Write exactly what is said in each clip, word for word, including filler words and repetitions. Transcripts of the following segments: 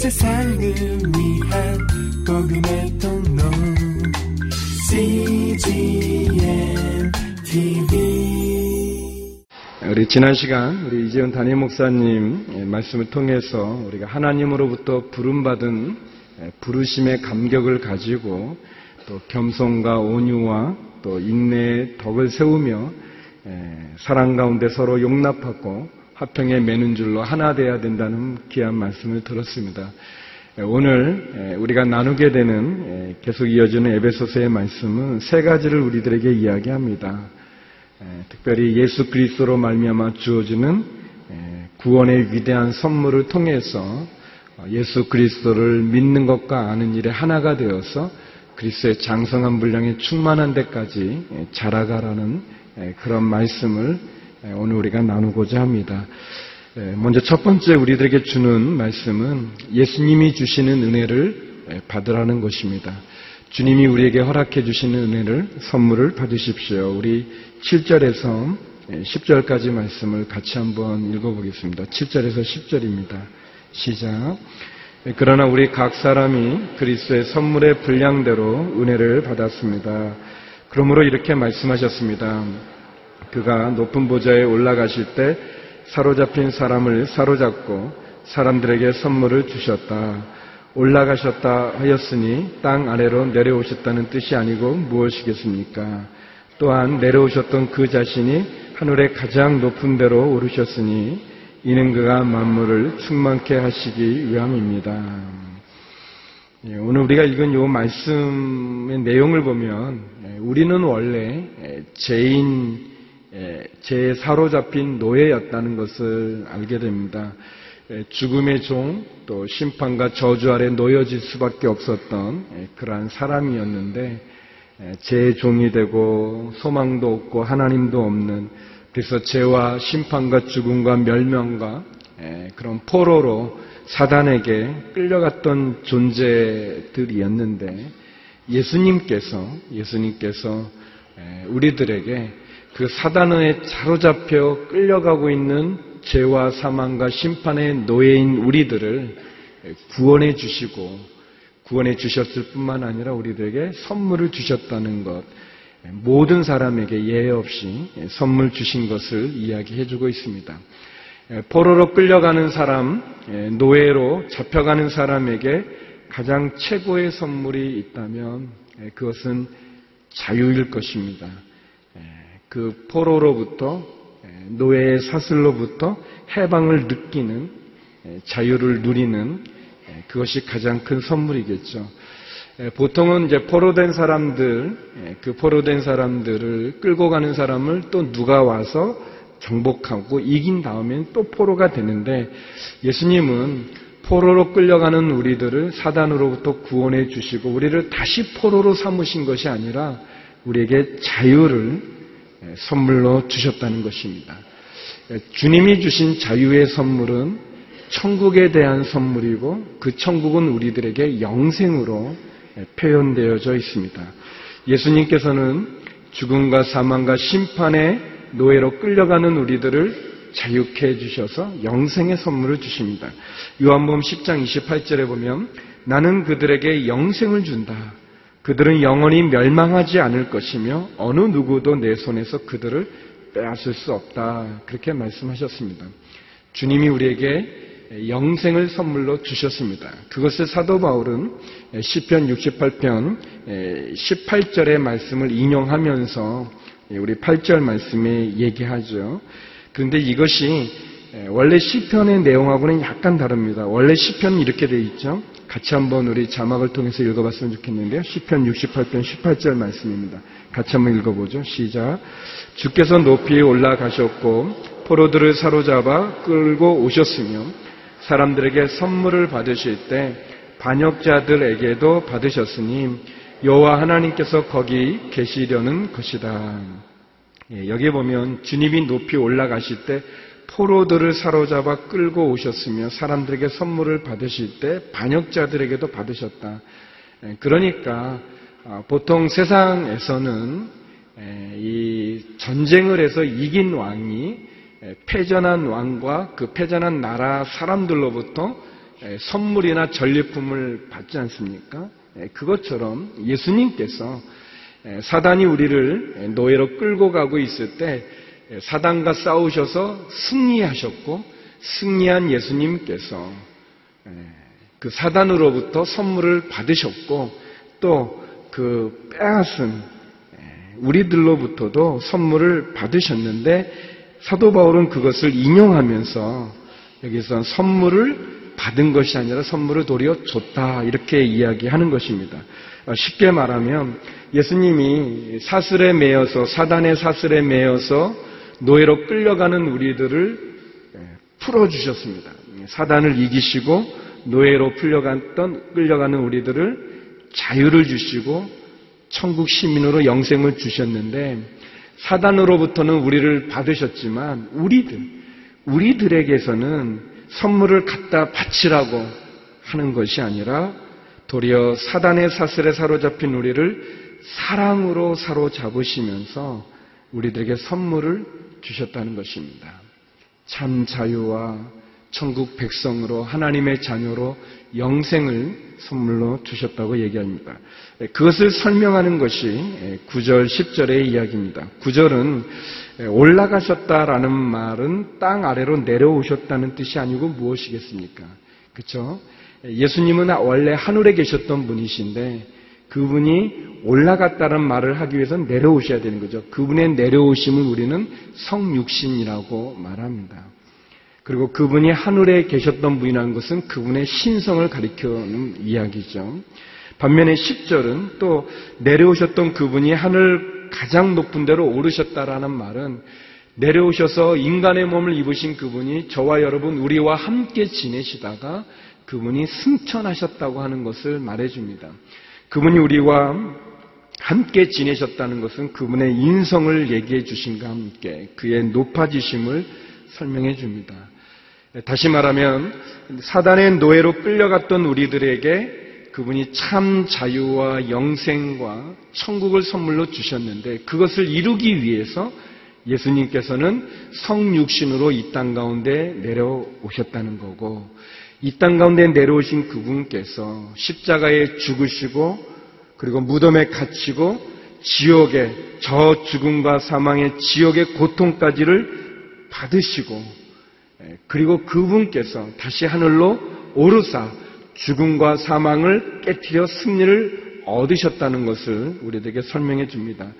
세상을 위한 복음의 통로 씨지엠 티비. 우리 지난 시간 우리 이재훈 담임 목사님 말씀을 통해서 우리가 하나님으로부터 부름받은 부르심의 감격을 가지고 또 겸손과 온유와 또 인내의 덕을 세우며 사랑 가운데 서로 용납하고 화평에 매는 줄로 하나 되어야 된다는 귀한 말씀을 들었습니다. 오늘 우리가 나누게 되는 계속 이어지는 에베소서의 말씀은 세 가지를 우리들에게 이야기합니다. 특별히 예수 그리스도로 말미암아 주어지는 구원의 위대한 선물을 통해서 예수 그리스도를 믿는 것과 아는 일의 하나가 되어서 그리스도의 장성한 분량에 충만한 데까지 자라가라는 그런 말씀을 오늘 우리가 나누고자 합니다. 먼저 첫 번째 우리들에게 주는 말씀은 예수님이 주시는 은혜를 받으라는 것입니다. 주님이 우리에게 허락해 주시는 은혜를, 선물을 받으십시오. 우리 칠 절에서 십 절까지 말씀을 같이 한번 읽어보겠습니다. 칠 절에서 십 절입니다. 시작. 그러나 우리 각 사람이 그리스도의 선물의 분량대로 은혜를 받았습니다. 그러므로 이렇게 말씀하셨습니다. 그가 높은 보좌에 올라가실 때 사로잡힌 사람을 사로잡고 사람들에게 선물을 주셨다. 올라가셨다 하였으니 땅 아래로 내려오셨다는 뜻이 아니고 무엇이겠습니까? 또한 내려오셨던 그 자신이 하늘의 가장 높은 데로 오르셨으니 이는 그가 만물을 충만케 하시기 위함입니다. 오늘 우리가 읽은 이 말씀의 내용을 보면 우리는 원래 죄인 죄에 사로잡힌 노예였다는 것을 알게 됩니다. 죽음의 종, 또 심판과 저주 아래 놓여질 수밖에 없었던 그러한 사람이었는데 죄의 종이 되고 소망도 없고 하나님도 없는, 그래서 죄와 심판과 죽음과 멸망과 그런 포로로 사단에게 끌려갔던 존재들이었는데 예수님께서 예수님께서 우리들에게 그 사단에 사로잡혀 끌려가고 있는 죄와 사망과 심판의 노예인 우리들을 구원해 주시고 구원해 주셨을 뿐만 아니라 우리들에게 선물을 주셨다는 것, 모든 사람에게 예외 없이 선물 주신 것을 이야기해 주고 있습니다. 포로로 끌려가는 사람, 노예로 잡혀가는 사람에게 가장 최고의 선물이 있다면 그것은 자유일 것입니다. 그 포로로부터 노예의 사슬로부터 해방을 느끼는, 자유를 누리는, 그것이 가장 큰 선물이겠죠. 보통은 이제 포로된 사람들, 그 포로된 사람들을 끌고 가는 사람을 또 누가 와서 정복하고 이긴 다음엔 또 포로가 되는데 예수님은 포로로 끌려가는 우리들을 사단으로부터 구원해 주시고 우리를 다시 포로로 삼으신 것이 아니라 우리에게 자유를 선물로 주셨다는 것입니다. 주님이 주신 자유의 선물은 천국에 대한 선물이고 그 천국은 우리들에게 영생으로 표현되어져 있습니다. 예수님께서는 죽음과 사망과 심판의 노예로 끌려가는 우리들을 자유케 해주셔서 영생의 선물을 주십니다. 요한복음 십 장 이십팔 절에 보면 나는 그들에게 영생을 준다. 그들은 영원히 멸망하지 않을 것이며 어느 누구도 내 손에서 그들을 빼앗을 수 없다. 그렇게 말씀하셨습니다. 주님이 우리에게 영생을 선물로 주셨습니다. 그것을 사도 바울은 시편 육십팔 편 십팔 절의 말씀을 인용하면서 우리 팔 절 말씀에 얘기하죠. 그런데 이것이 원래 시편의 내용하고는 약간 다릅니다. 원래 시편은 이렇게 돼 있죠. 같이 한번 우리 자막을 통해서 읽어봤으면 좋겠는데요. 시편 육십팔 편 십팔 절 말씀입니다. 같이 한번 읽어보죠. 시작. 주께서 높이 올라가셨고 포로들을 사로잡아 끌고 오셨으며 사람들에게 선물을 받으실 때 반역자들에게도 받으셨으니 여호와 하나님께서 거기 계시려는 것이다. 예, 여기에 보면 주님이 높이 올라가실 때 포로들을 사로잡아 끌고 오셨으며 사람들에게 선물을 받으실 때 반역자들에게도 받으셨다. 그러니까 보통 세상에서는 이 전쟁을 해서 이긴 왕이 패전한 왕과 그 패전한 나라 사람들로부터 선물이나 전리품을 받지 않습니까? 그것처럼 예수님께서 사단이 우리를 노예로 끌고 가고 있을 때 사단과 싸우셔서 승리하셨고, 승리한 예수님께서 그 사단으로부터 선물을 받으셨고, 또 그 빼앗은 우리들로부터도 선물을 받으셨는데, 사도 바울은 그것을 인용하면서 여기서 선물을 받은 것이 아니라 선물을 도리어 줬다, 이렇게 이야기하는 것입니다. 쉽게 말하면 예수님이 사슬에 매여서, 사단의 사슬에 매여서 노예로 끌려가는 우리들을 풀어주셨습니다. 사단을 이기시고 노예로 풀려갔던, 끌려가는 우리들을 자유를 주시고 천국 시민으로 영생을 주셨는데, 사단으로부터는 우리를 받으셨지만 우리들, 우리들에게서는 선물을 갖다 바치라고 하는 것이 아니라 도리어 사단의 사슬에 사로잡힌 우리를 사랑으로 사로잡으시면서 우리들에게 선물을 주셨다는 것입니다. 참 자유와 천국 백성으로, 하나님의 자녀로 영생을 선물로 주셨다고 얘기합니다. 그것을 설명하는 것이 구 절, 십 절의 이야기입니다. 구 절은 올라가셨다라는 말은 땅 아래로 내려오셨다는 뜻이 아니고 무엇이겠습니까? 그렇죠? 예수님은 원래 하늘에 계셨던 분이신데 그분이 올라갔다는 말을 하기 위해서는 내려오셔야 되는 거죠. 그분의 내려오심을 우리는 성육신이라고 말합니다. 그리고 그분이 하늘에 계셨던 분이라는 것은 그분의 신성을 가리키는 이야기죠. 반면에 십 절은 또 내려오셨던 그분이 하늘 가장 높은 데로 오르셨다라는 말은 내려오셔서 인간의 몸을 입으신 그분이 저와 여러분, 우리와 함께 지내시다가 그분이 승천하셨다고 하는 것을 말해줍니다. 그분이 우리와 함께 지내셨다는 것은 그분의 인성을 얘기해 주신과 함께 그의 높아지심을 설명해 줍니다. 다시 말하면 사단의 노예로 끌려갔던 우리들에게 그분이 참 자유와 영생과 천국을 선물로 주셨는데, 그것을 이루기 위해서 예수님께서는 성육신으로 이 땅 가운데 내려오셨다는 거고, 이 땅 가운데 내려오신 그분께서 십자가에 죽으시고 그리고 무덤에 갇히고 지옥의 저 죽음과 사망의 지옥의 고통까지를 받으시고, 그리고 그분께서 다시 하늘로 오르사 죽음과 사망을 깨트려 승리를 얻으셨다는 것을 우리에게 설명해 줍니다.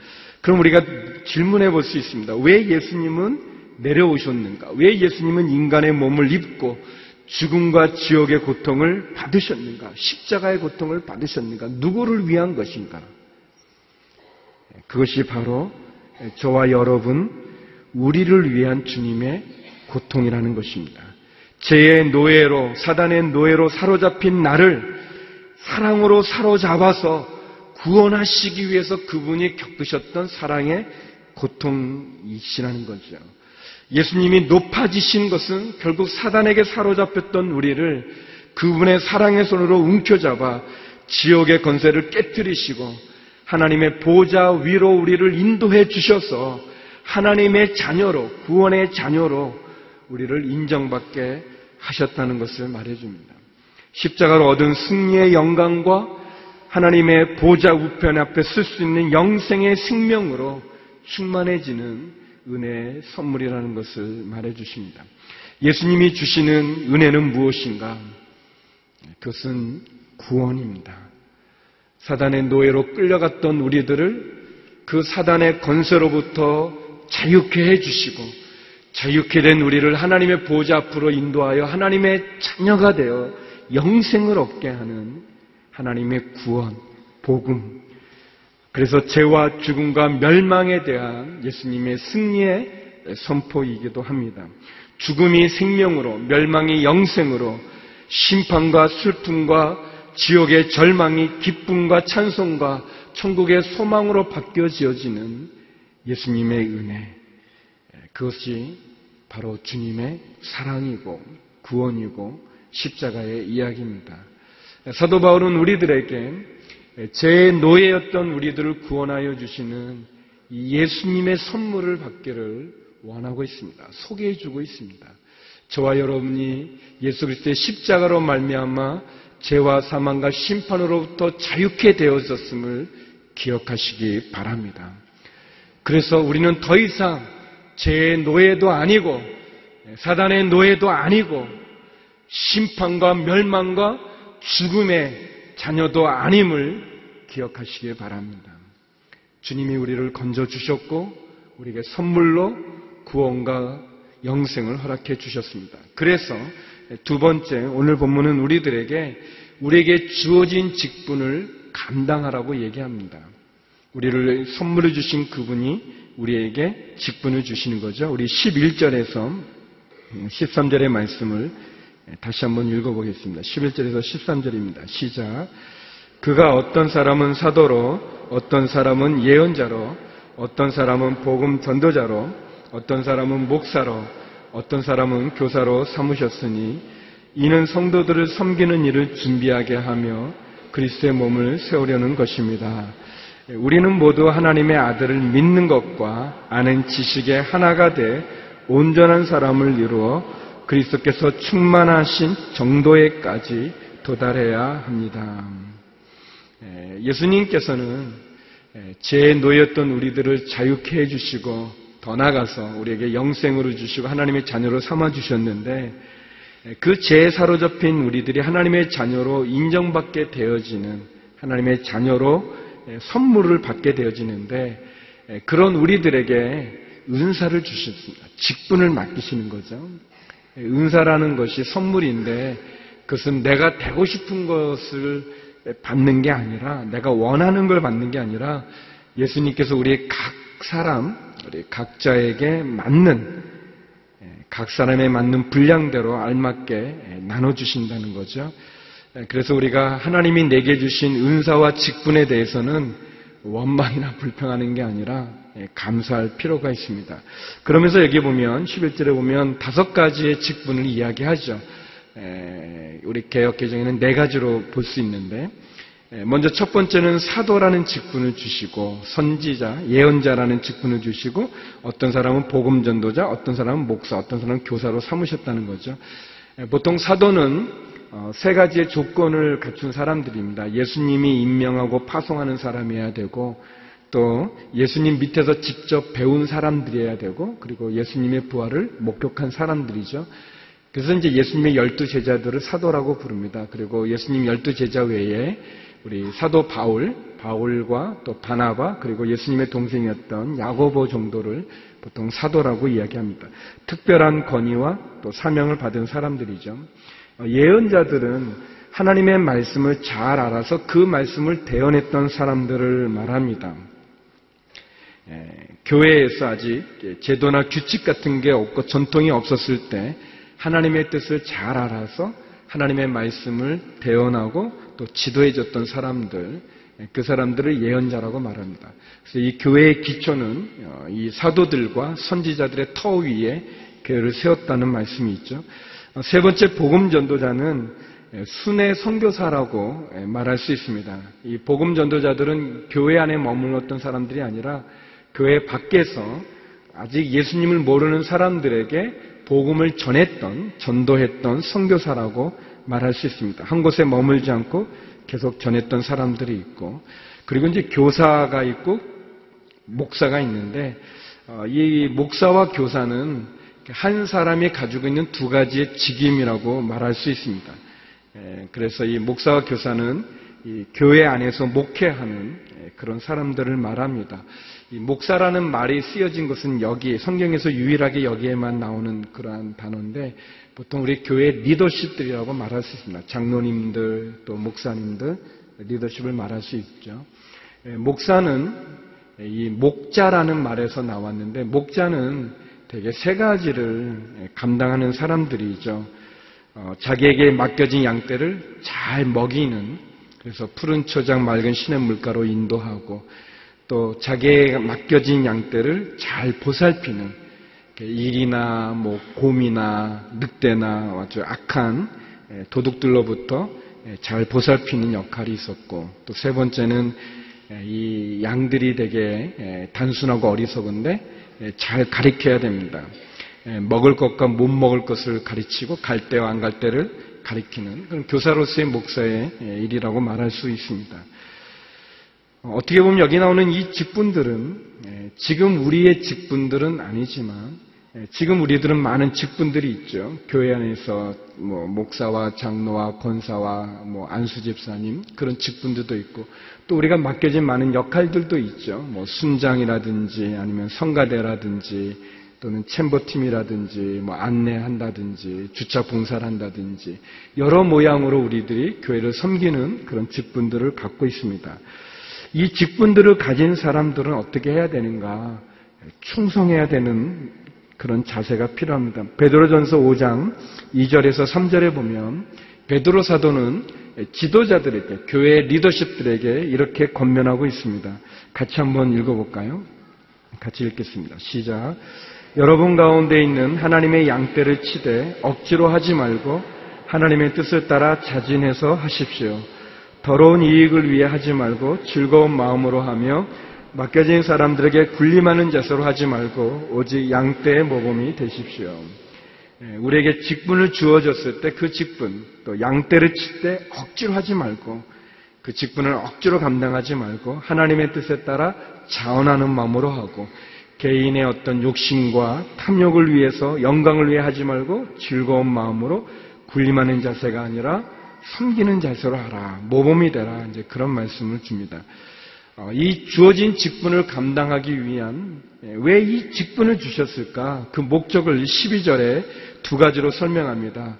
그럼 우리가 질문해 볼 수 있습니다. 왜 예수님은 내려오셨는가? 왜 예수님은 인간의 몸을 입고 죽음과 지옥의 고통을 받으셨는가? 십자가의 고통을 받으셨는가? 누구를 위한 것인가? 그것이 바로 저와 여러분, 우리를 위한 주님의 고통이라는 것입니다. 죄의 노예로, 사단의 노예로 사로잡힌 나를 사랑으로 사로잡아서 구원하시기 위해서 그분이 겪으셨던 사랑의 고통이시라는 거죠. 예수님이 높아지신 것은 결국 사단에게 사로잡혔던 우리를 그분의 사랑의 손으로 움켜잡아 지옥의 권세를 깨뜨리시고 하나님의 보좌 위로 우리를 인도해 주셔서 하나님의 자녀로, 구원의 자녀로 우리를 인정받게 하셨다는 것을 말해줍니다. 십자가로 얻은 승리의 영광과 하나님의 보좌 우편 앞에 쓸 수 있는 영생의 생명으로 충만해지는 은혜의 선물이라는 것을 말해주십니다. 예수님이 주시는 은혜는 무엇인가? 그것은 구원입니다. 사단의 노예로 끌려갔던 우리들을 그 사단의 권세로부터 자유케 해주시고, 자유케 된 우리를 하나님의 보좌 앞으로 인도하여 하나님의 자녀가 되어 영생을 얻게 하는 하나님의 구원, 복음. 그래서 죄와 죽음과 멸망에 대한 예수님의 승리의 선포이기도 합니다. 죽음이 생명으로, 멸망이 영생으로, 심판과 슬픔과 지옥의 절망이 기쁨과 찬송과 천국의 소망으로 바뀌어지어지는 예수님의 은혜. 그것이 바로 주님의 사랑이고 구원이고 십자가의 이야기입니다. 사도 바울은 우리들에게 죄의 노예였던 우리들을 구원하여 주시는 예수님의 선물을 받기를 원하고 있습니다. 소개해 주고 있습니다. 저와 여러분이 예수 그리스도의 십자가로 말미암아 죄와 사망과 심판으로부터 자유케 되어졌음을 기억하시기 바랍니다. 그래서 우리는 더 이상 죄의 노예도 아니고 사단의 노예도 아니고 심판과 멸망과 죽음의 자녀도 아님을 기억하시기 바랍니다. 주님이 우리를 건져주셨고 우리에게 선물로 구원과 영생을 허락해 주셨습니다. 그래서 두 번째, 오늘 본문은 우리들에게 우리에게 주어진 직분을 감당하라고 얘기합니다. 우리를 선물을 주신 그분이 우리에게 직분을 주시는 거죠. 우리 십일 절에서 십삼 절의 말씀을 다시 한번 읽어보겠습니다. 십일 절에서 십삼 절입니다. 시작. 그가 어떤 사람은 사도로, 어떤 사람은 예언자로, 어떤 사람은 복음 전도자로, 어떤 사람은 목사로, 어떤 사람은 교사로 삼으셨으니 이는 성도들을 섬기는 일을 준비하게 하며 그리스도의 몸을 세우려는 것입니다. 우리는 모두 하나님의 아들을 믿는 것과 아는 지식에 하나가 돼 온전한 사람을 이루어 그리스도께서 충만하신 정도에까지 도달해야 합니다. 예수님께서는 죄의 노예였던 우리들을 자유케 해주시고 더 나아가서 우리에게 영생으로 주시고 하나님의 자녀로 삼아주셨는데, 그 죄에 사로잡힌 우리들이 하나님의 자녀로 인정받게 되어지는, 하나님의 자녀로 선물을 받게 되어지는데, 그런 우리들에게 은사를 주셨습니다. 직분을 맡기시는 거죠. 은사라는 것이 선물인데 그것은 내가 되고 싶은 것을 받는 게 아니라, 내가 원하는 걸 받는 게 아니라 예수님께서 우리의 각 사람, 우리 각자에게 맞는, 각 사람에 맞는 분량대로 알맞게 나눠주신다는 거죠. 그래서 우리가 하나님이 내게 주신 은사와 직분에 대해서는 원망이나 불평하는 게 아니라 감사할 필요가 있습니다. 그러면서 여기 보면 십일 절에 보면 다섯 가지의 직분을 이야기하죠. 우리 개역개정에는 네 가지로 볼 수 있는데, 먼저 첫 번째는 사도라는 직분을 주시고, 선지자, 예언자라는 직분을 주시고, 어떤 사람은 복음 전도자, 어떤 사람은 목사, 어떤 사람은 교사로 삼으셨다는 거죠. 보통 사도는 세 가지의 조건을 갖춘 사람들입니다. 예수님이 임명하고 파송하는 사람이어야 되고, 또 예수님 밑에서 직접 배운 사람들이어야 되고, 그리고 예수님의 부활을 목격한 사람들이죠. 그래서 이제 예수님의 열두 제자들을 사도라고 부릅니다. 그리고 예수님 열두 제자 외에 우리 사도 바울, 바울과 또 바나바, 그리고 예수님의 동생이었던 야고보 정도를 보통 사도라고 이야기합니다. 특별한 권위와 또 사명을 받은 사람들이죠. 예언자들은 하나님의 말씀을 잘 알아서 그 말씀을 대언했던 사람들을 말합니다. 교회에서 아직 제도나 규칙 같은 게 없고 전통이 없었을 때 하나님의 뜻을 잘 알아서 하나님의 말씀을 대언하고 또 지도해줬던 사람들, 그 사람들을 예언자라고 말합니다. 그래서 이 교회의 기초는 이 사도들과 선지자들의 터 위에 교회를 세웠다는 말씀이 있죠. 세 번째, 복음 전도자는 순회 선교사라고 말할 수 있습니다. 이 복음 전도자들은 교회 안에 머물렀던 사람들이 아니라 교회 밖에서 아직 예수님을 모르는 사람들에게 복음을 전했던, 전도했던 선교사라고 말할 수 있습니다. 한 곳에 머물지 않고 계속 전했던 사람들이 있고, 그리고 이제 교사가 있고 목사가 있는데, 이 목사와 교사는 한 사람이 가지고 있는 두 가지의 직임이라고 말할 수 있습니다. 그래서 이 목사와 교사는 이 교회 안에서 목회하는 그런 사람들을 말합니다. 이 목사라는 말이 쓰여진 것은 여기, 성경에서 유일하게 여기에만 나오는 그러한 단어인데, 보통 우리 교회 리더십들이라고 말할 수 있습니다. 장로님들, 또 목사님들, 리더십을 말할 수 있죠. 목사는 이 목자라는 말에서 나왔는데, 목자는 되게 세 가지를 감당하는 사람들이죠. 자기에게 맡겨진 양떼를 잘 먹이는, 그래서 푸른 초장 맑은 시냇물가로 인도하고, 또 자기에게 맡겨진 양떼를 잘 보살피는, 일이나 뭐 곰이나 늑대나 아주 악한 도둑들로부터 잘 보살피는 역할이 있었고, 또 세 번째는 이 양들이 되게 단순하고 어리석은데 잘 가르쳐야 됩니다. 먹을 것과 못 먹을 것을 가르치고 갈 때와 안 갈 때를 가리키는 그런 교사로서의 목사의 일이라고 말할 수 있습니다. 어떻게 보면 여기 나오는 이 직분들은 지금 우리의 직분들은 아니지만 지금 우리들은 많은 직분들이 있죠. 교회 안에서 뭐 목사와 장로와 권사와 뭐 안수집사님 그런 직분들도 있고 또 우리가 맡겨진 많은 역할들도 있죠. 뭐 순장이라든지 아니면 성가대라든지 또는 챔버팀이라든지 뭐 안내한다든지 주차 봉사를 한다든지 여러 모양으로 우리들이 교회를 섬기는 그런 직분들을 갖고 있습니다. 이 직분들을 가진 사람들은 어떻게 해야 되는가? 충성해야 되는 그런 자세가 필요합니다. 베드로전서 오 장 이 절에서 삼 절에 보면 베드로 사도는 지도자들에게, 교회 리더십들에게 이렇게 권면하고 있습니다. 같이 한번 읽어볼까요? 같이 읽겠습니다. 시작. 여러분 가운데 있는 하나님의 양떼를 치되 억지로 하지 말고 하나님의 뜻을 따라 자진해서 하십시오. 더러운 이익을 위해 하지 말고 즐거운 마음으로 하며 맡겨진 사람들에게 군림하는 자세로 하지 말고 오직 양떼의 모범이 되십시오. 우리에게 직분을 주어졌을 때 그 직분, 또 양떼를 칠 때 억지로 하지 말고 그 직분을 억지로 감당하지 말고 하나님의 뜻에 따라 자원하는 마음으로 하고 개인의 어떤 욕심과 탐욕을 위해서 영광을 위해 하지 말고 즐거운 마음으로 군림하는 자세가 아니라 섬기는 자세로 하라. 모범이 되라. 이제 그런 말씀을 줍니다. 이 주어진 직분을 감당하기 위한 왜 이 직분을 주셨을까? 그 목적을 십이 절에 두 가지로 설명합니다.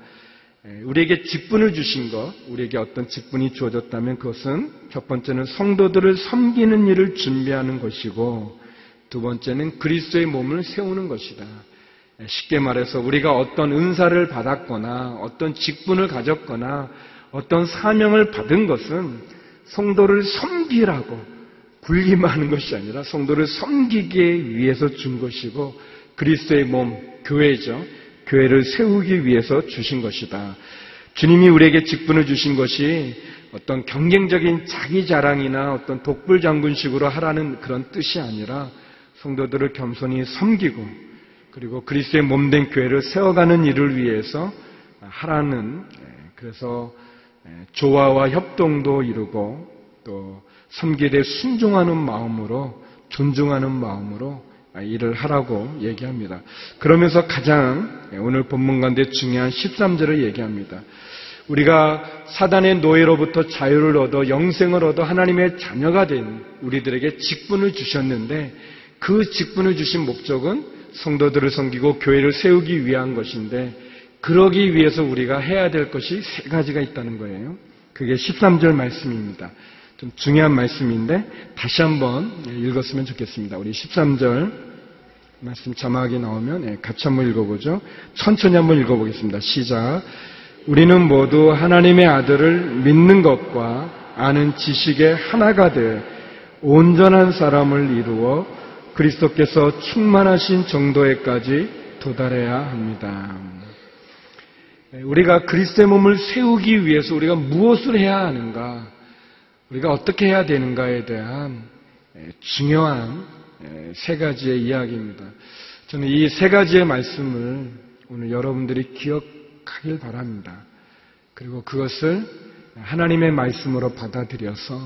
우리에게 직분을 주신 것, 우리에게 어떤 직분이 주어졌다면 그것은 첫 번째는 성도들을 섬기는 일을 준비하는 것이고 두 번째는 그리스도의 몸을 세우는 것이다. 쉽게 말해서 우리가 어떤 은사를 받았거나 어떤 직분을 가졌거나 어떤 사명을 받은 것은 성도를 섬기라고 군림하는 것이 아니라 성도를 섬기기 위해서 준 것이고 그리스도의 몸, 교회죠. 교회를 세우기 위해서 주신 것이다. 주님이 우리에게 직분을 주신 것이 어떤 경쟁적인 자기 자랑이나 어떤 독불장군식으로 하라는 그런 뜻이 아니라 성도들을 겸손히 섬기고 그리고 그리스도의 몸된 교회를 세워가는 일을 위해서 하라는, 그래서 조화와 협동도 이루고 또 섬기되 순종하는 마음으로 존중하는 마음으로 일을 하라고 얘기합니다. 그러면서 가장 오늘 본문 가운데 중요한 십삼 절을 얘기합니다. 우리가 사단의 노예로부터 자유를 얻어 영생을 얻어 하나님의 자녀가 된 우리들에게 직분을 주셨는데 그 직분을 주신 목적은 성도들을 섬기고 교회를 세우기 위한 것인데 그러기 위해서 우리가 해야 될 것이 세 가지가 있다는 거예요. 그게 십삼 절 말씀입니다. 좀 중요한 말씀인데 다시 한번 읽었으면 좋겠습니다. 우리 십삼 절 말씀 자막이 나오면 같이 한번 읽어보죠. 천천히 한번 읽어보겠습니다. 시작. 우리는 모두 하나님의 아들을 믿는 것과 아는 지식의 하나가 돼 온전한 사람을 이루어 그리스도께서 충만하신 정도에까지 도달해야 합니다. 우리가 그리스도의 몸을 세우기 위해서 우리가 무엇을 해야 하는가? 우리가 어떻게 해야 되는가에 대한 중요한 세 가지의 이야기입니다. 저는 이 세 가지의 말씀을 오늘 여러분들이 기억하길 바랍니다. 그리고 그것을 하나님의 말씀으로 받아들여서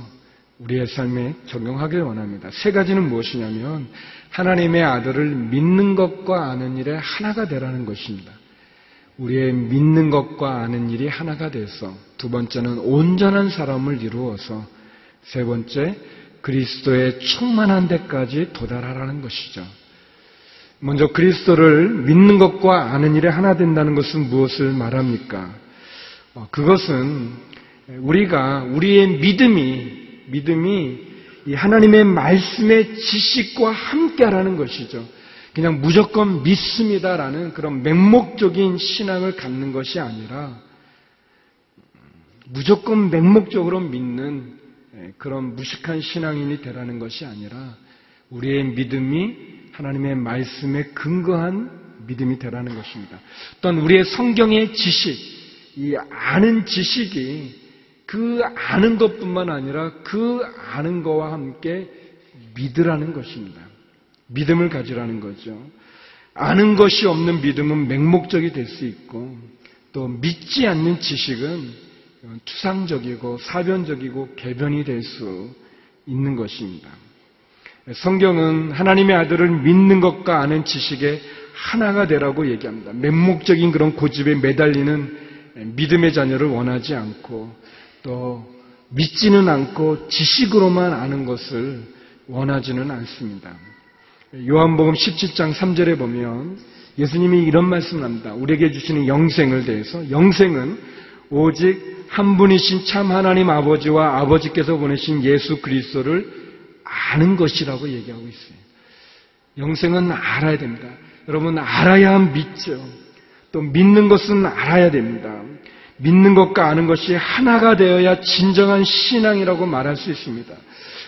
우리의 삶에 적용하길 원합니다. 세 가지는 무엇이냐면 하나님의 아들을 믿는 것과 아는 일에 하나가 되라는 것입니다. 우리의 믿는 것과 아는 일이 하나가 돼서, 두 번째는 온전한 사람을 이루어서, 세 번째 그리스도의 충만한 데까지 도달하라는 것이죠. 먼저 그리스도를 믿는 것과 아는 일에 하나 된다는 것은 무엇을 말합니까? 그것은 우리가 우리의 믿음이 믿음이 이 하나님의 말씀의 지식과 함께하라는 것이죠. 그냥 무조건 믿습니다라는 그런 맹목적인 신앙을 갖는 것이 아니라 무조건 맹목적으로 믿는 그런 무식한 신앙인이 되라는 것이 아니라 우리의 믿음이 하나님의 말씀에 근거한 믿음이 되라는 것입니다. 또한 우리의 성경의 지식, 이 아는 지식이 그 아는 것뿐만 아니라 그 아는 것과 함께 믿으라는 것입니다. 믿음을 가지라는 거죠. 아는 것이 없는 믿음은 맹목적이 될 수 있고 또 믿지 않는 지식은 추상적이고 사변적이고 개변이 될 수 있는 것입니다. 성경은 하나님의 아들을 믿는 것과 아는 지식의 하나가 되라고 얘기합니다. 맹목적인 그런 고집에 매달리는 믿음의 자녀를 원하지 않고 또 믿지는 않고 지식으로만 아는 것을 원하지는 않습니다. 요한복음 십칠 장 삼 절에 보면 예수님이 이런 말씀을 합니다. 우리에게 주시는 영생을 대해서 영생은 오직 한 분이신 참 하나님 아버지와 아버지께서 보내신 예수 그리스도를 아는 것이라고 얘기하고 있어요. 영생은 알아야 됩니다. 여러분 알아야 믿죠. 또 믿는 것은 알아야 됩니다. 믿는 것과 아는 것이 하나가 되어야 진정한 신앙이라고 말할 수 있습니다.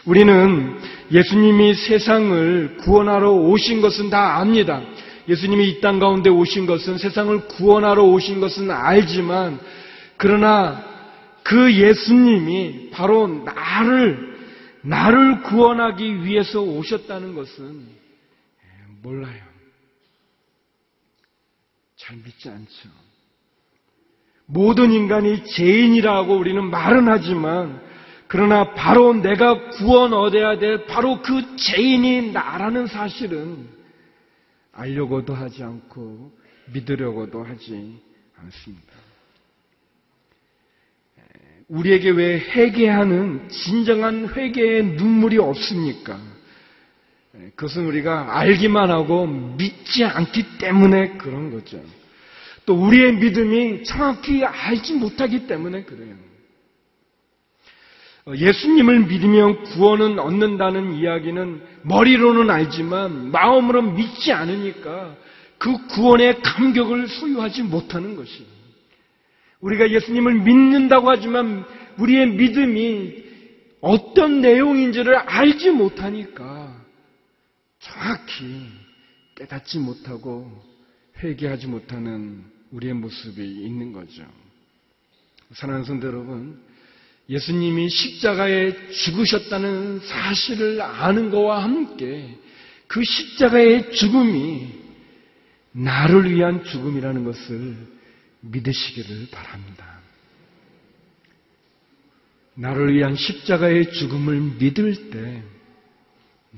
우리는 예수님이 세상을 구원하러 오신 것은 다 압니다. 예수님이 이 땅 가운데 오신 것은 세상을 구원하러 오신 것은 알지만 그러나 그 예수님이 바로 나를 나를 구원하기 위해서 오셨다는 것은 몰라요. 잘 믿지 않죠. 모든 인간이 죄인이라고 우리는 말은 하지만 그러나 바로 내가 구원 얻어야 될 바로 그 죄인이 나라는 사실은 알려고도 하지 않고 믿으려고도 하지 않습니다. 우리에게 왜 회개하는 진정한 회개의 눈물이 없습니까? 그것은 우리가 알기만 하고 믿지 않기 때문에 그런 거죠. 또 우리의 믿음이 정확히 알지 못하기 때문에 그래요. 예수님을 믿으면 구원은 얻는다는 이야기는 머리로는 알지만 마음으로 믿지 않으니까 그 구원의 감격을 소유하지 못하는 것이에요. 우리가 예수님을 믿는다고 하지만 우리의 믿음이 어떤 내용인지를 알지 못하니까 정확히 깨닫지 못하고 회개하지 못하는 우리의 모습이 있는 거죠. 사랑하는 성도 여러분, 예수님이 십자가에 죽으셨다는 사실을 아는 것과 함께 그 십자가의 죽음이 나를 위한 죽음이라는 것을 믿으시기를 바랍니다. 나를 위한 십자가의 죽음을 믿을 때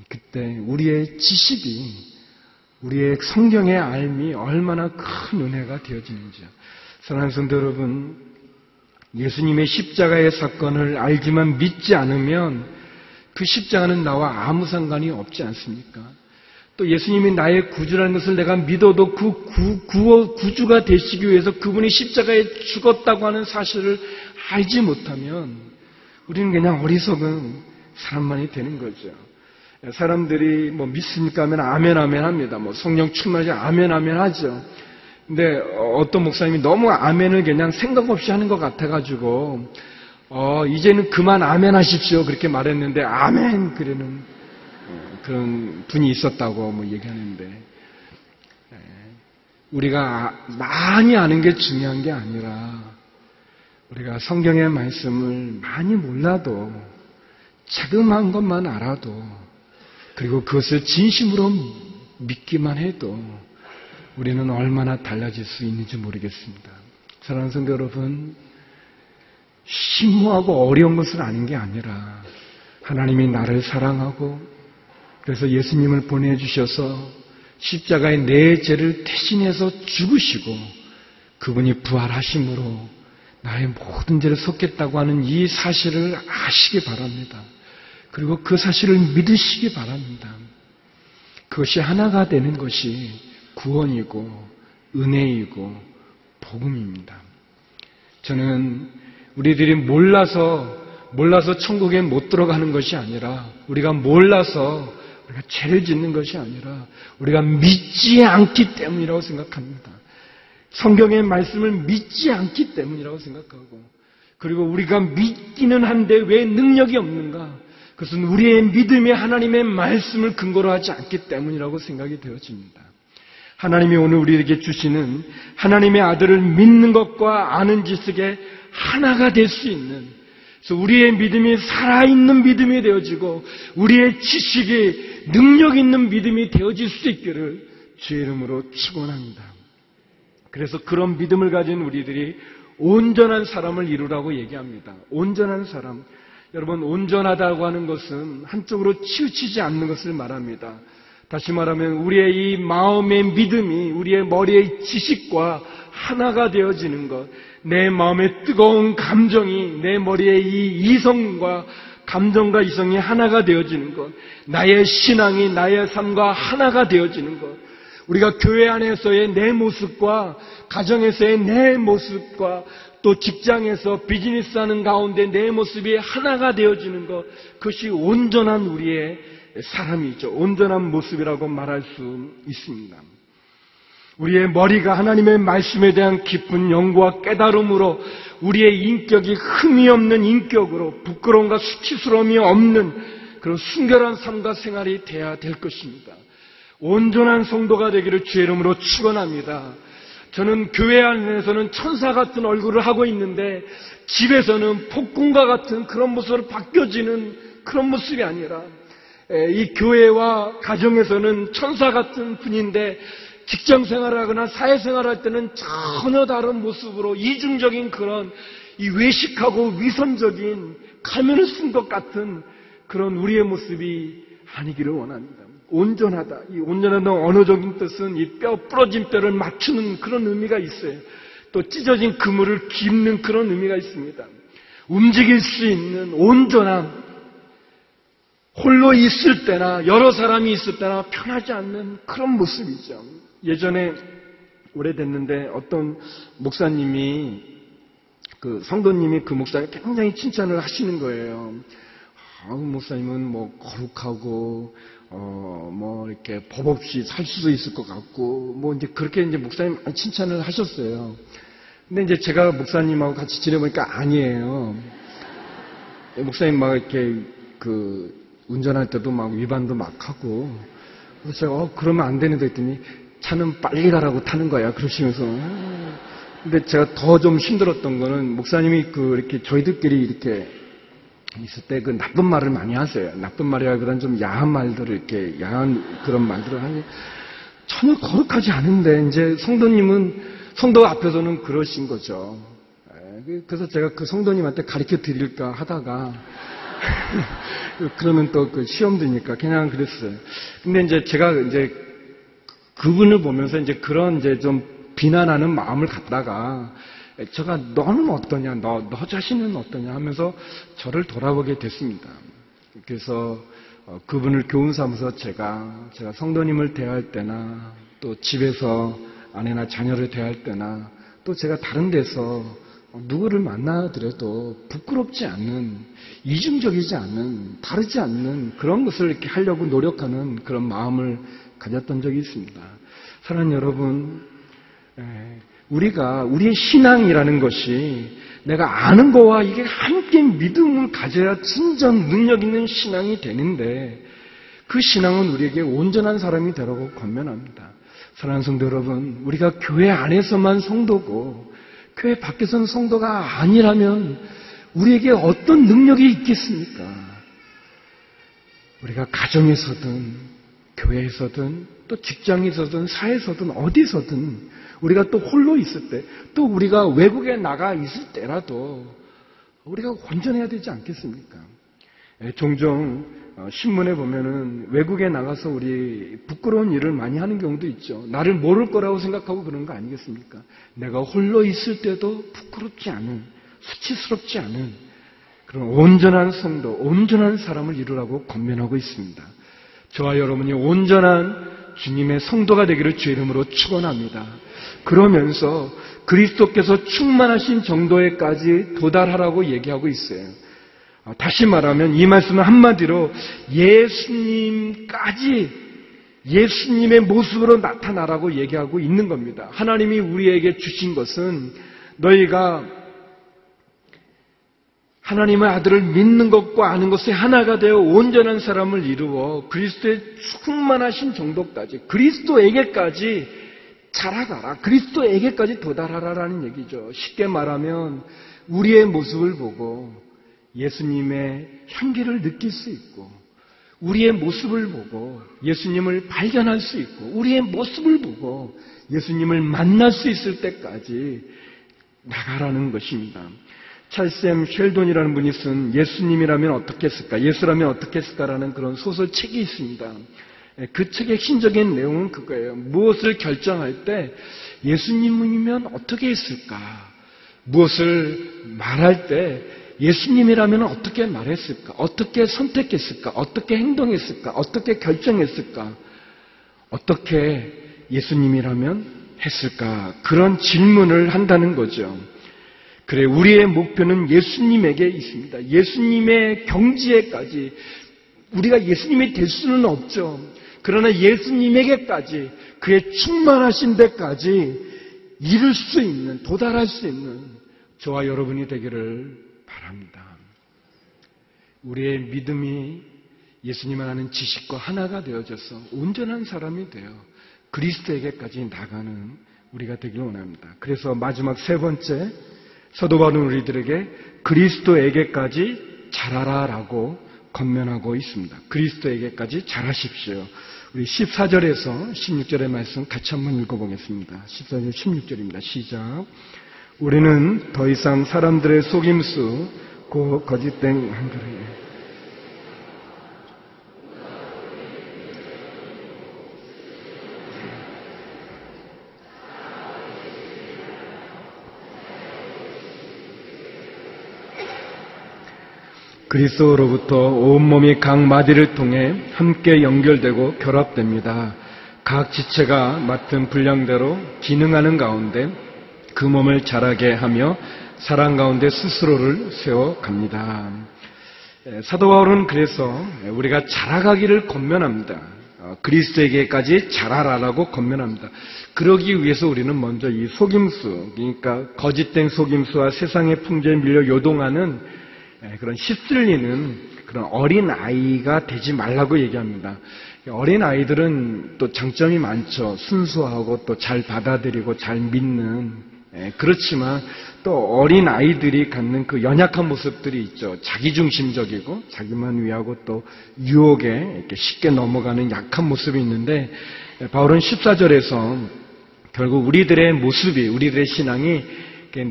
그때 우리의 지식이 우리의 성경의 알미 얼마나 큰 은혜가 되어지는지요. 사랑하는 성도 여러분, 예수님의 십자가의 사건을 알지만 믿지 않으면 그 십자가는 나와 아무 상관이 없지 않습니까? 또 예수님이 나의 구주라는 것을 내가 믿어도 그 구, 구, 구주가 되시기 위해서 그분이 십자가에 죽었다고 하는 사실을 알지 못하면 우리는 그냥 어리석은 사람만이 되는 거죠. 사람들이 뭐 믿습니까 하면 아멘 아멘 합니다. 뭐 성령 충만하지 아멘 아멘 하죠. 근데 어떤 목사님이 너무 아멘을 그냥 생각 없이 하는 것 같아가지고 어 이제는 그만 아멘 하십시오 그렇게 말했는데 아멘 그러는 그런 분이 있었다고 뭐 얘기하는데 우리가 많이 아는 게 중요한 게 아니라 우리가 성경의 말씀을 많이 몰라도 자그마한 것만 알아도 그리고 그것을 진심으로 믿기만 해도 우리는 얼마나 달라질 수 있는지 모르겠습니다. 사랑하는 성도 여러분, 심오하고 어려운 것을 아는 게 아니라 하나님이 나를 사랑하고 그래서 예수님을 보내주셔서 십자가에 내 죄를 대신해서 죽으시고 그분이 부활하심으로 나의 모든 죄를 속겠다고 하는 이 사실을 아시기 바랍니다. 그리고 그 사실을 믿으시기 바랍니다. 그것이 하나가 되는 것이 구원이고 은혜이고 복음입니다. 저는 우리들이 몰라서 몰라서 천국에 못 들어가는 것이 아니라 우리가 몰라서 우리가 죄를 짓는 것이 아니라 우리가 믿지 않기 때문이라고 생각합니다. 성경의 말씀을 믿지 않기 때문이라고 생각하고 그리고 우리가 믿기는 한데 왜 능력이 없는가? 그것은 우리의 믿음이 하나님의 말씀을 근거로 하지 않기 때문이라고 생각이 되어집니다. 하나님이 오늘 우리에게 주시는 하나님의 아들을 믿는 것과 아는 지식의 하나가 될 수 있는 그래서 우리의 믿음이 살아있는 믿음이 되어지고 우리의 지식이 능력 있는 믿음이 되어질 수 있기를 주의 이름으로 축원합니다. 그래서 그런 믿음을 가진 우리들이 온전한 사람을 이루라고 얘기합니다. 온전한 사람. 여러분, 온전하다고 하는 것은 한쪽으로 치우치지 않는 것을 말합니다. 다시 말하면 우리의 이 마음의 믿음이 우리의 머리의 지식과 하나가 되어지는 것, 내 마음의 뜨거운 감정이 내 머리의 이 이성과 감정과 이성이 하나가 되어지는 것, 나의 신앙이 나의 삶과 하나가 되어지는 것, 우리가 교회 안에서의 내 모습과 가정에서의 내 모습과 또 직장에서 비즈니스 하는 가운데 내 모습이 하나가 되어지는 것, 그것이 온전한 우리의 사람이죠. 온전한 모습이라고 말할 수 있습니다. 우리의 머리가 하나님의 말씀에 대한 깊은 연구와 깨달음으로 우리의 인격이 흠이 없는 인격으로 부끄러움과 수치스러움이 없는 그런 순결한 삶과 생활이 돼야 될 것입니다. 온전한 성도가 되기를 주의 이름으로 축원합니다. 저는 교회 안에서는 천사 같은 얼굴을 하고 있는데 집에서는 폭군과 같은 그런 모습으로 바뀌어지는 그런 모습이 아니라, 이 교회와 가정에서는 천사 같은 분인데 직장 생활을 하거나 사회생활을 할 때는 전혀 다른 모습으로 이중적인 그런 이 외식하고 위선적인 가면을 쓴 것 같은 그런 우리의 모습이 아니기를 원합니다. 온전하다. 이 온전하다 언어적인 뜻은 이 뼈 부러진 뼈를 맞추는 그런 의미가 있어요. 또 찢어진 그물을 깁는 그런 의미가 있습니다. 움직일 수 있는 온전함. 홀로 있을 때나 여러 사람이 있을 때나 편하지 않는 그런 모습이죠. 예전에 오래됐는데 어떤 목사님이, 그 성도님이 그 목사님 굉장히 칭찬을 하시는 거예요. 아, 목사님은 뭐 거룩하고 어, 뭐 이렇게 법 없이 살 수도 있을 것 같고 뭐 이제 그렇게 이제 목사님 칭찬을 하셨어요. 근데 이제 제가 목사님하고 같이 지내보니까 아니에요. 목사님 막 이렇게 그 운전할 때도 막 위반도 막 하고. 그래서 제가 어, 그러면 안 되는데 했더니 차는 빨리 가라고 타는 거야. 그러시면서. 근데 제가 더 좀 힘들었던 거는 목사님이 그 이렇게 저희들끼리 이렇게 있을 때 그 나쁜 말을 많이 하세요. 나쁜 말이라기보다는 좀 야한 말들을 이렇게 야한 그런 말들을 하니 전혀 거룩하지 않은데 이제 성도님은 성도 앞에서는 그러신 거죠. 그래서 제가 그 성도님한테 가르쳐 드릴까 하다가 그러면 또 그 시험되니까 그냥 그랬어요. 근데 이제 제가 이제 그분을 보면서 이제 그런 이제 좀 비난하는 마음을 갖다가 제가 너는 어떠냐, 너, 너 자신은 어떠냐 하면서 저를 돌아보게 됐습니다. 그래서 그분을 교훈 삼아서 제가, 제가 성도님을 대할 때나 또 집에서 아내나 자녀를 대할 때나 또 제가 다른 데서 누구를 만나더라도 부끄럽지 않는, 이중적이지 않는, 다르지 않는 그런 것을 이렇게 하려고 노력하는 그런 마음을 가졌던 적이 있습니다. 사랑하는 여러분, 우리가 우리의 신앙이라는 것이 내가 아는 거와 이게 함께 믿음을 가져야 진정 능력 있는 신앙이 되는데, 그 신앙은 우리에게 온전한 사람이 되라고 권면합니다. 사랑하는 성도 여러분, 우리가 교회 안에서만 성도고 교회 밖에서는 성도가 아니라면 우리에게 어떤 능력이 있겠습니까? 우리가 가정에서든 교회에서든 또 직장에서든 사회에서든 어디서든 우리가 또 홀로 있을 때, 또 우리가 외국에 나가 있을 때라도 우리가 온전해야 되지 않겠습니까? 종종 신문에 보면은 외국에 나가서 우리 부끄러운 일을 많이 하는 경우도 있죠. 나를 모를 거라고 생각하고 그런 거 아니겠습니까? 내가 홀로 있을 때도 부끄럽지 않은, 수치스럽지 않은 그런 온전한 성도, 온전한 사람을 이루라고 권면하고 있습니다. 저와 여러분이 온전한 주님의 성도가 되기를 주의 이름으로 축원합니다. 그러면서 그리스도께서 충만하신 정도에까지 도달하라고 얘기하고 있어요. 다시 말하면 이 말씀은 한마디로 예수님까지, 예수님의 모습으로 나타나라고 얘기하고 있는 겁니다. 하나님이 우리에게 주신 것은 너희가 하나님의 아들을 믿는 것과 아는 것이 하나가 되어 온전한 사람을 이루어 그리스도의 충만하신 정도까지, 그리스도에게까지 자라가라, 그리스도에게까지 도달하라라는 얘기죠. 쉽게 말하면 우리의 모습을 보고 예수님의 향기를 느낄 수 있고 우리의 모습을 보고 예수님을 발견할 수 있고 우리의 모습을 보고 예수님을 만날 수 있을 때까지 나가라는 것입니다. 찰샘 셸돈이라는 분이 쓴 예수님이라면 어떻게 했을까? 예수라면 어떻게 했을까라는 그런 소설책이 있습니다. 그 책의 핵심적인 내용은 그거예요. 무엇을 결정할 때 예수님이면 어떻게 했을까? 무엇을 말할 때 예수님이라면 어떻게 말했을까? 어떻게 선택했을까? 어떻게 행동했을까? 어떻게 결정했을까? 어떻게 예수님이라면 했을까? 그런 질문을 한다는 거죠. 그래, 우리의 목표는 예수님에게 있습니다. 예수님의 경지에까지. 우리가 예수님이 될 수는 없죠. 그러나 예수님에게까지, 그의 충만하신 데까지 이룰 수 있는, 도달할 수 있는 저와 여러분이 되기를 바랍니다. 우리의 믿음이 예수님을 아는 지식과 하나가 되어져서 온전한 사람이 되어 그리스도에게까지 나가는 우리가 되길 원합니다. 그래서 마지막 세 번째, 사도 바울은 우리들에게 그리스도에게까지 자라라라고 권면하고 있습니다. 그리스도에게까지 잘하십시오. 우리 십사 절에서 십육 절의 말씀 같이 한번 읽어보겠습니다. 십사 절 십육 절입니다. 시작. 우리는 더 이상 사람들의 속임수 곧 거짓된 한 그릇에 그리스도로부터 온몸이 각 마디를 통해 함께 연결되고 결합됩니다. 각 지체가 맡은 분량대로 기능하는 가운데 그 몸을 자라게 하며 사랑 가운데 스스로를 세워갑니다. 사도 바울은 그래서 우리가 자라가기를 권면합니다. 그리스도에게까지 자라라라고 권면합니다. 그러기 위해서 우리는 먼저 이 속임수, 그러니까 거짓된 속임수와 세상의 풍조에 밀려 요동하는 그런 휩쓸리는 그런 어린아이가 되지 말라고 얘기합니다. 어린아이들은 또 장점이 많죠. 순수하고 또 잘 받아들이고 잘 믿는. 그렇지만 또 어린아이들이 갖는 그 연약한 모습들이 있죠. 자기중심적이고 자기만 위하고 또 유혹에 이렇게 쉽게 넘어가는 약한 모습이 있는데, 바울은 십사 절에서 결국 우리들의 모습이, 우리들의 신앙이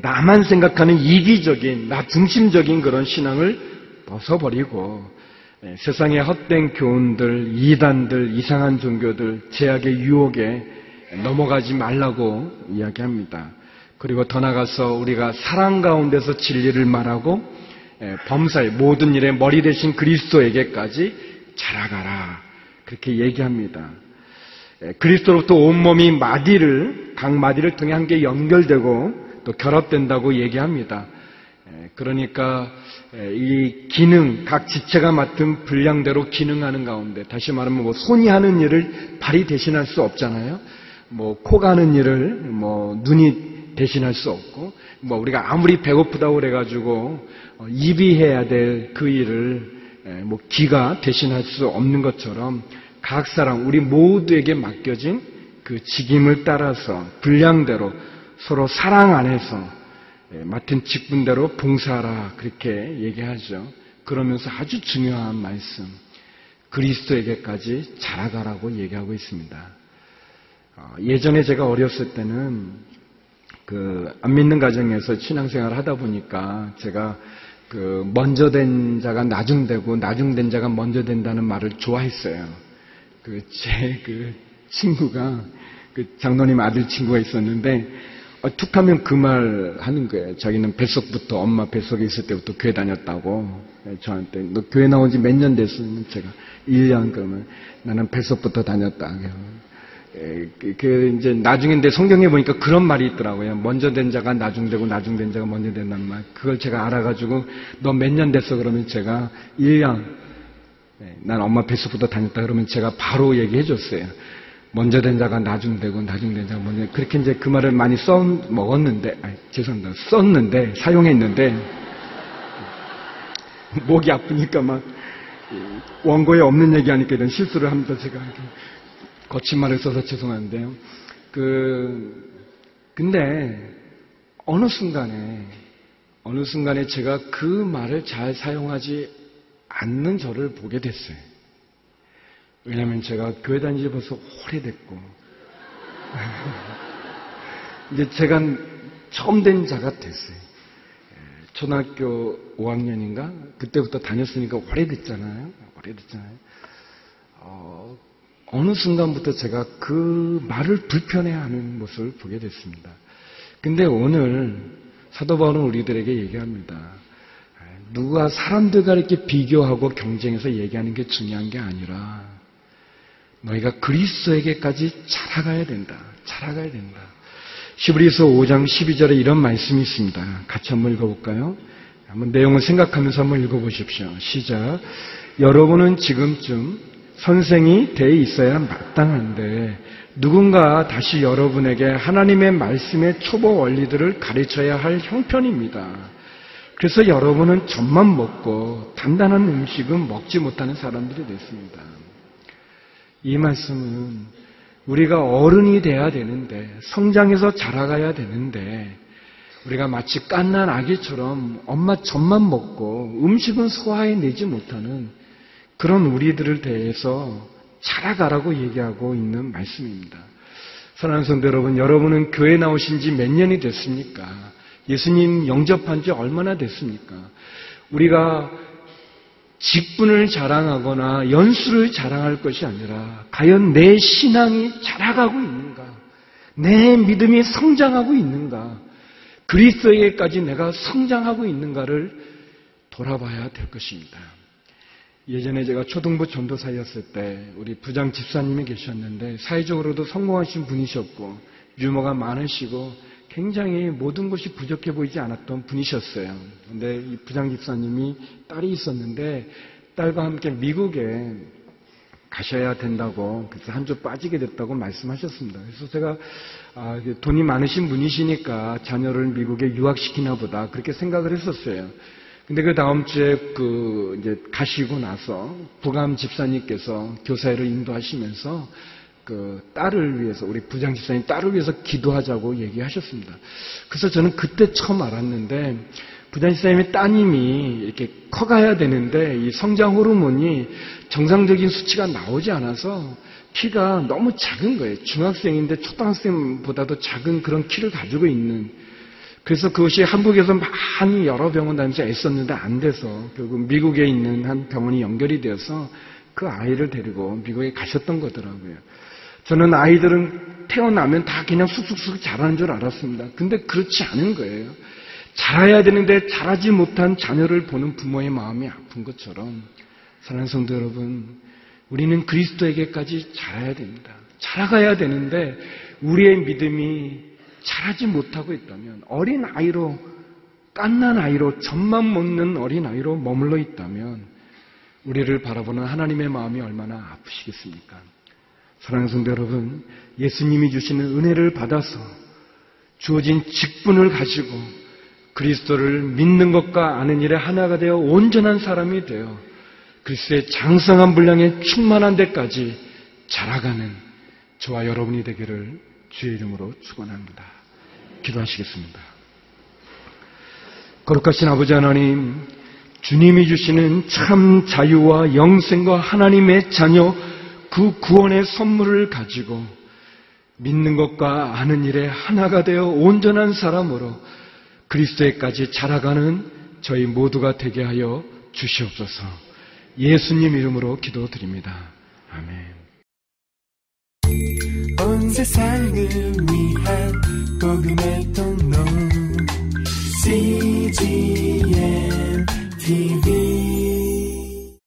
나만 생각하는 이기적인, 나 중심적인 그런 신앙을 벗어버리고 세상의 헛된 교훈들, 이단들, 이상한 종교들, 제약의 유혹에 넘어가지 말라고 이야기합니다. 그리고 더 나아가서 우리가 사랑 가운데서 진리를 말하고 범사의 모든 일의 머리 대신 그리스도에게까지 자라가라, 그렇게 얘기합니다. 그리스도로부터 온몸이 마디를, 각 마디를 통해 함께 연결되고 또 결합된다고 얘기합니다. 그러니까 이 기능, 각 지체가 맡은 분량대로 기능하는 가운데, 다시 말하면 뭐 손이 하는 일을 발이 대신할 수 없잖아요. 뭐 코가 하는 일을 뭐 눈이 대신할 수 없고, 뭐 우리가 아무리 배고프다고 그래가지고 입이 해야 될 그 일을 뭐 귀가 대신할 수 없는 것처럼 각 사람, 우리 모두에게 맡겨진 그 직임을 따라서 분량대로 서로 사랑 안에서 맡은 직분대로 봉사하라, 그렇게 얘기하죠. 그러면서 아주 중요한 말씀, 그리스도에게까지 자라가라고 얘기하고 있습니다. 예전에 제가 어렸을 때는 그 안 믿는 가정에서 신앙생활을 하다 보니까 제가 그 먼저 된 자가 나중되고 나중된 자가 먼저 된다는 말을 좋아했어요. 그 제 그 친구가 그 장로님 아들 친구가 있었는데, 어, 툭 하면 그 말 하는 거예요. 자기는 뱃속부터, 엄마 뱃속에 있을 때부터 교회 다녔다고. 저한테, 너 교회 나온 지 몇 년 됐으면 제가 일 년 그러면 나는 뱃속부터 다녔다. 에, 그, 이제 나중인데 성경에 보니까 그런 말이 있더라고요. 먼저 된 자가 나중되고 나중된 자가 먼저 된단 말. 그걸 제가 알아가지고, 너 몇 년 됐어? 그러면 제가 일 년. 에, 난 엄마 뱃속부터 다녔다. 그러면 제가 바로 얘기해 줬어요. 먼저 된 자가 나중되고 나중된 자가 먼저, 그렇게 이제 그 말을 많이 써 먹었는데, 아니, 죄송합니다. 썼는데, 사용했는데, 목이 아프니까 막 원고에 없는 얘기하니까 이런 실수를 합니다. 제가 거친 말을 써서 죄송한데요. 그 근데 어느 순간에 어느 순간에 제가 그 말을 잘 사용하지 않는 저를 보게 됐어요. 왜냐면 제가 교회 다닌 지 벌써 오래됐고 이제 제가 처음 된 자가 됐어요. 초등학교 오 학년인가 그때부터 다녔으니까 오래됐잖아요. 오래됐잖아요. 어, 어느 순간부터 제가 그 말을 불편해하는 모습을 보게 됐습니다. 근데 오늘 사도 바울은 우리들에게 얘기합니다. 누가 사람들과 이렇게 비교하고 경쟁해서 얘기하는 게 중요한 게 아니라 너희가 그리스도에게까지 자라가야 된다. 자라가야 된다. 히브리서 오 장 십이 절에 이런 말씀이 있습니다. 같이 한번 읽어볼까요? 한번 내용을 생각하면서 한번 읽어보십시오. 시작. 여러분은 지금쯤 선생이 돼 있어야 마땅한데 누군가 다시 여러분에게 하나님의 말씀의 초보 원리들을 가르쳐야 할 형편입니다. 그래서 여러분은 젖만 먹고 단단한 음식은 먹지 못하는 사람들이 됐습니다. 이 말씀은 우리가 어른이 돼야 되는데 성장해서 자라가야 되는데 우리가 마치 갓난 아기처럼 엄마 젖만 먹고 음식은 소화해내지 못하는 그런 우리들을 대해서 자라가라고 얘기하고 있는 말씀입니다. 사랑하는 성도 여러분, 여러분은 교회 나오신 지 몇 년이 됐습니까? 예수님 영접한 지 얼마나 됐습니까? 우리가 직분을 자랑하거나 연수를 자랑할 것이 아니라 과연 내 신앙이 자라가고 있는가? 내 믿음이 성장하고 있는가? 그리스도에게까지 내가 성장하고 있는가를 돌아봐야 될 것입니다. 예전에 제가 초등부 전도사였을 때 우리 부장 집사님이 계셨는데 사회적으로도 성공하신 분이셨고 유머가 많으시고 굉장히 모든 것이 부족해 보이지 않았던 분이셨어요. 근데 이 부장 집사님이 딸이 있었는데 딸과 함께 미국에 가셔야 된다고 그래서 한 주 빠지게 됐다고 말씀하셨습니다. 그래서 제가 아, 돈이 많으신 분이시니까 자녀를 미국에 유학시키나 보다 그렇게 생각을 했었어요. 근데 그 다음 주에 그 이제 가시고 나서 부감 집사님께서 교사회를 인도하시면서 그 딸을 위해서 우리 부장 집사님 딸을 위해서 기도하자고 얘기하셨습니다. 그래서 저는 그때 처음 알았는데 부장 집사님의 따님이 이렇게 커가야 되는데 이 성장 호르몬이 정상적인 수치가 나오지 않아서 키가 너무 작은 거예요. 중학생인데 초등학생보다도 작은 그런 키를 가지고 있는. 그래서 그것이 한국에서 많이 여러 병원 다니면서 애썼는데 안 돼서 결국 미국에 있는 한 병원이 연결이 되어서 그 아이를 데리고 미국에 가셨던 거더라고요. 저는 아이들은 태어나면 다 그냥 쑥쑥쑥 자라는 줄 알았습니다. 근데 그렇지 않은 거예요. 자라야 되는데 자라지 못한 자녀를 보는 부모의 마음이 아픈 것처럼 사랑하는 성도 여러분, 우리는 그리스도에게까지 자라야 됩니다. 자라가야 되는데 우리의 믿음이 잘하지 못하고 있다면 어린 아이로 갓난 아이로 젖만 먹는 어린 아이로 머물러 있다면 우리를 바라보는 하나님의 마음이 얼마나 아프시겠습니까? 사랑하는 성도 여러분, 예수님이 주시는 은혜를 받아서 주어진 직분을 가지고 그리스도를 믿는 것과 아는 일에 하나가 되어 온전한 사람이 되어 그리스도의 장성한 분량에 충만한 데까지 자라가는 저와 여러분이 되기를 주의 이름으로 축원합니다. 기도하시겠습니다. 거룩하신 아버지 하나님, 주님이 주시는 참 자유와 영생과 하나님의 자녀 그 구원의 선물을 가지고 믿는 것과 아는 일에 하나가 되어 온전한 사람으로 그리스도에까지 자라가는 저희 모두가 되게 하여 주시옵소서. 예수님 이름으로 기도드립니다. 아멘. 온 세상을 위한 복음의 통로 씨지엠 티비